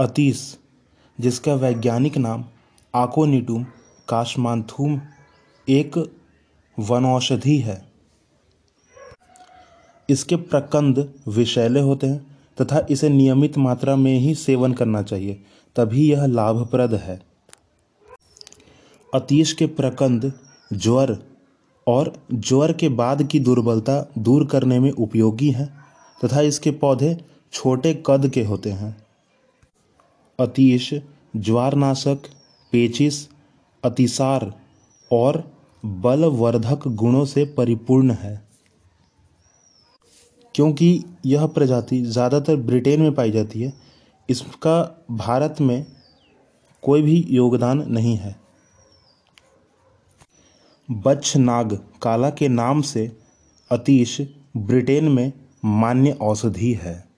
अतीश, जिसका वैज्ञानिक नाम एकोनिटम काशमांथूम, एक वनौषधि है। इसके प्रकंद विषैले होते हैं तथा इसे नियमित मात्रा में ही सेवन करना चाहिए, तभी यह लाभप्रद है। अतीश के प्रकंद ज्वर और ज्वर के बाद की दुर्बलता दूर करने में उपयोगी हैं तथा इसके पौधे छोटे कद के होते हैं। अतीश ज्वारनाशक, पेचिश, अतिसार और बलवर्धक गुणों से परिपूर्ण है। क्योंकि यह प्रजाति ज़्यादातर ब्रिटेन में पाई जाती है, इसका भारत में कोई भी योगदान नहीं है। बच्छनाग काला के नाम से अतीश ब्रिटेन में मान्य औषधि है।